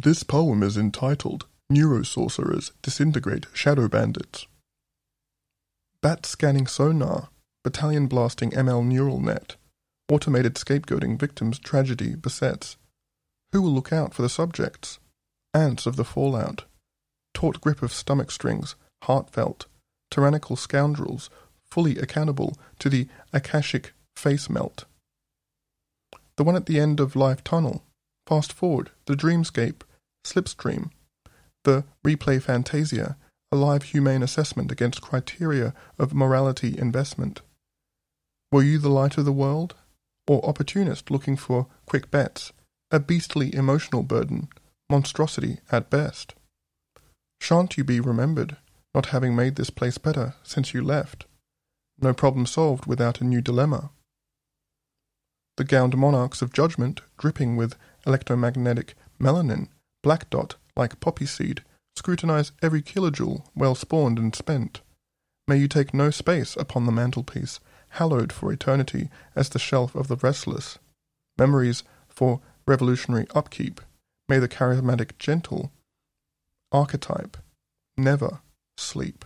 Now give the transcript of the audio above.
This poem is entitled Neurosorcerer's Disintegrate Shadow Bandits. Bat-scanning sonar, battalion-blasting ML neural net, automated scapegoating victims tragedy besets. Who will look out for the subjects? Ants of the fallout. Taut grip of stomach strings, heartfelt. Tyrannical scoundrels, fully accountable to the Akashic face melt. The one at the end of Life Tunnel. Fast forward, the dreamscape, slipstream. The replay fantasia, a live humane assessment against criteria of morality investment. Were you the light of the world? Or opportunist looking for quick bets? A beastly emotional burden, monstrosity at best. Shan't you be remembered, not having made this place better since you left? No problem solved without a new dilemma. The gowned monarchs of judgment, dripping with electromagnetic melanin, black dot like poppy seed, scrutinize every kilojoule well spawned and spent. May you take no space upon the mantelpiece, hallowed for eternity as the shelf of the restless. Memories for revolutionary upkeep. May the charismatic gentle archetype never sleep.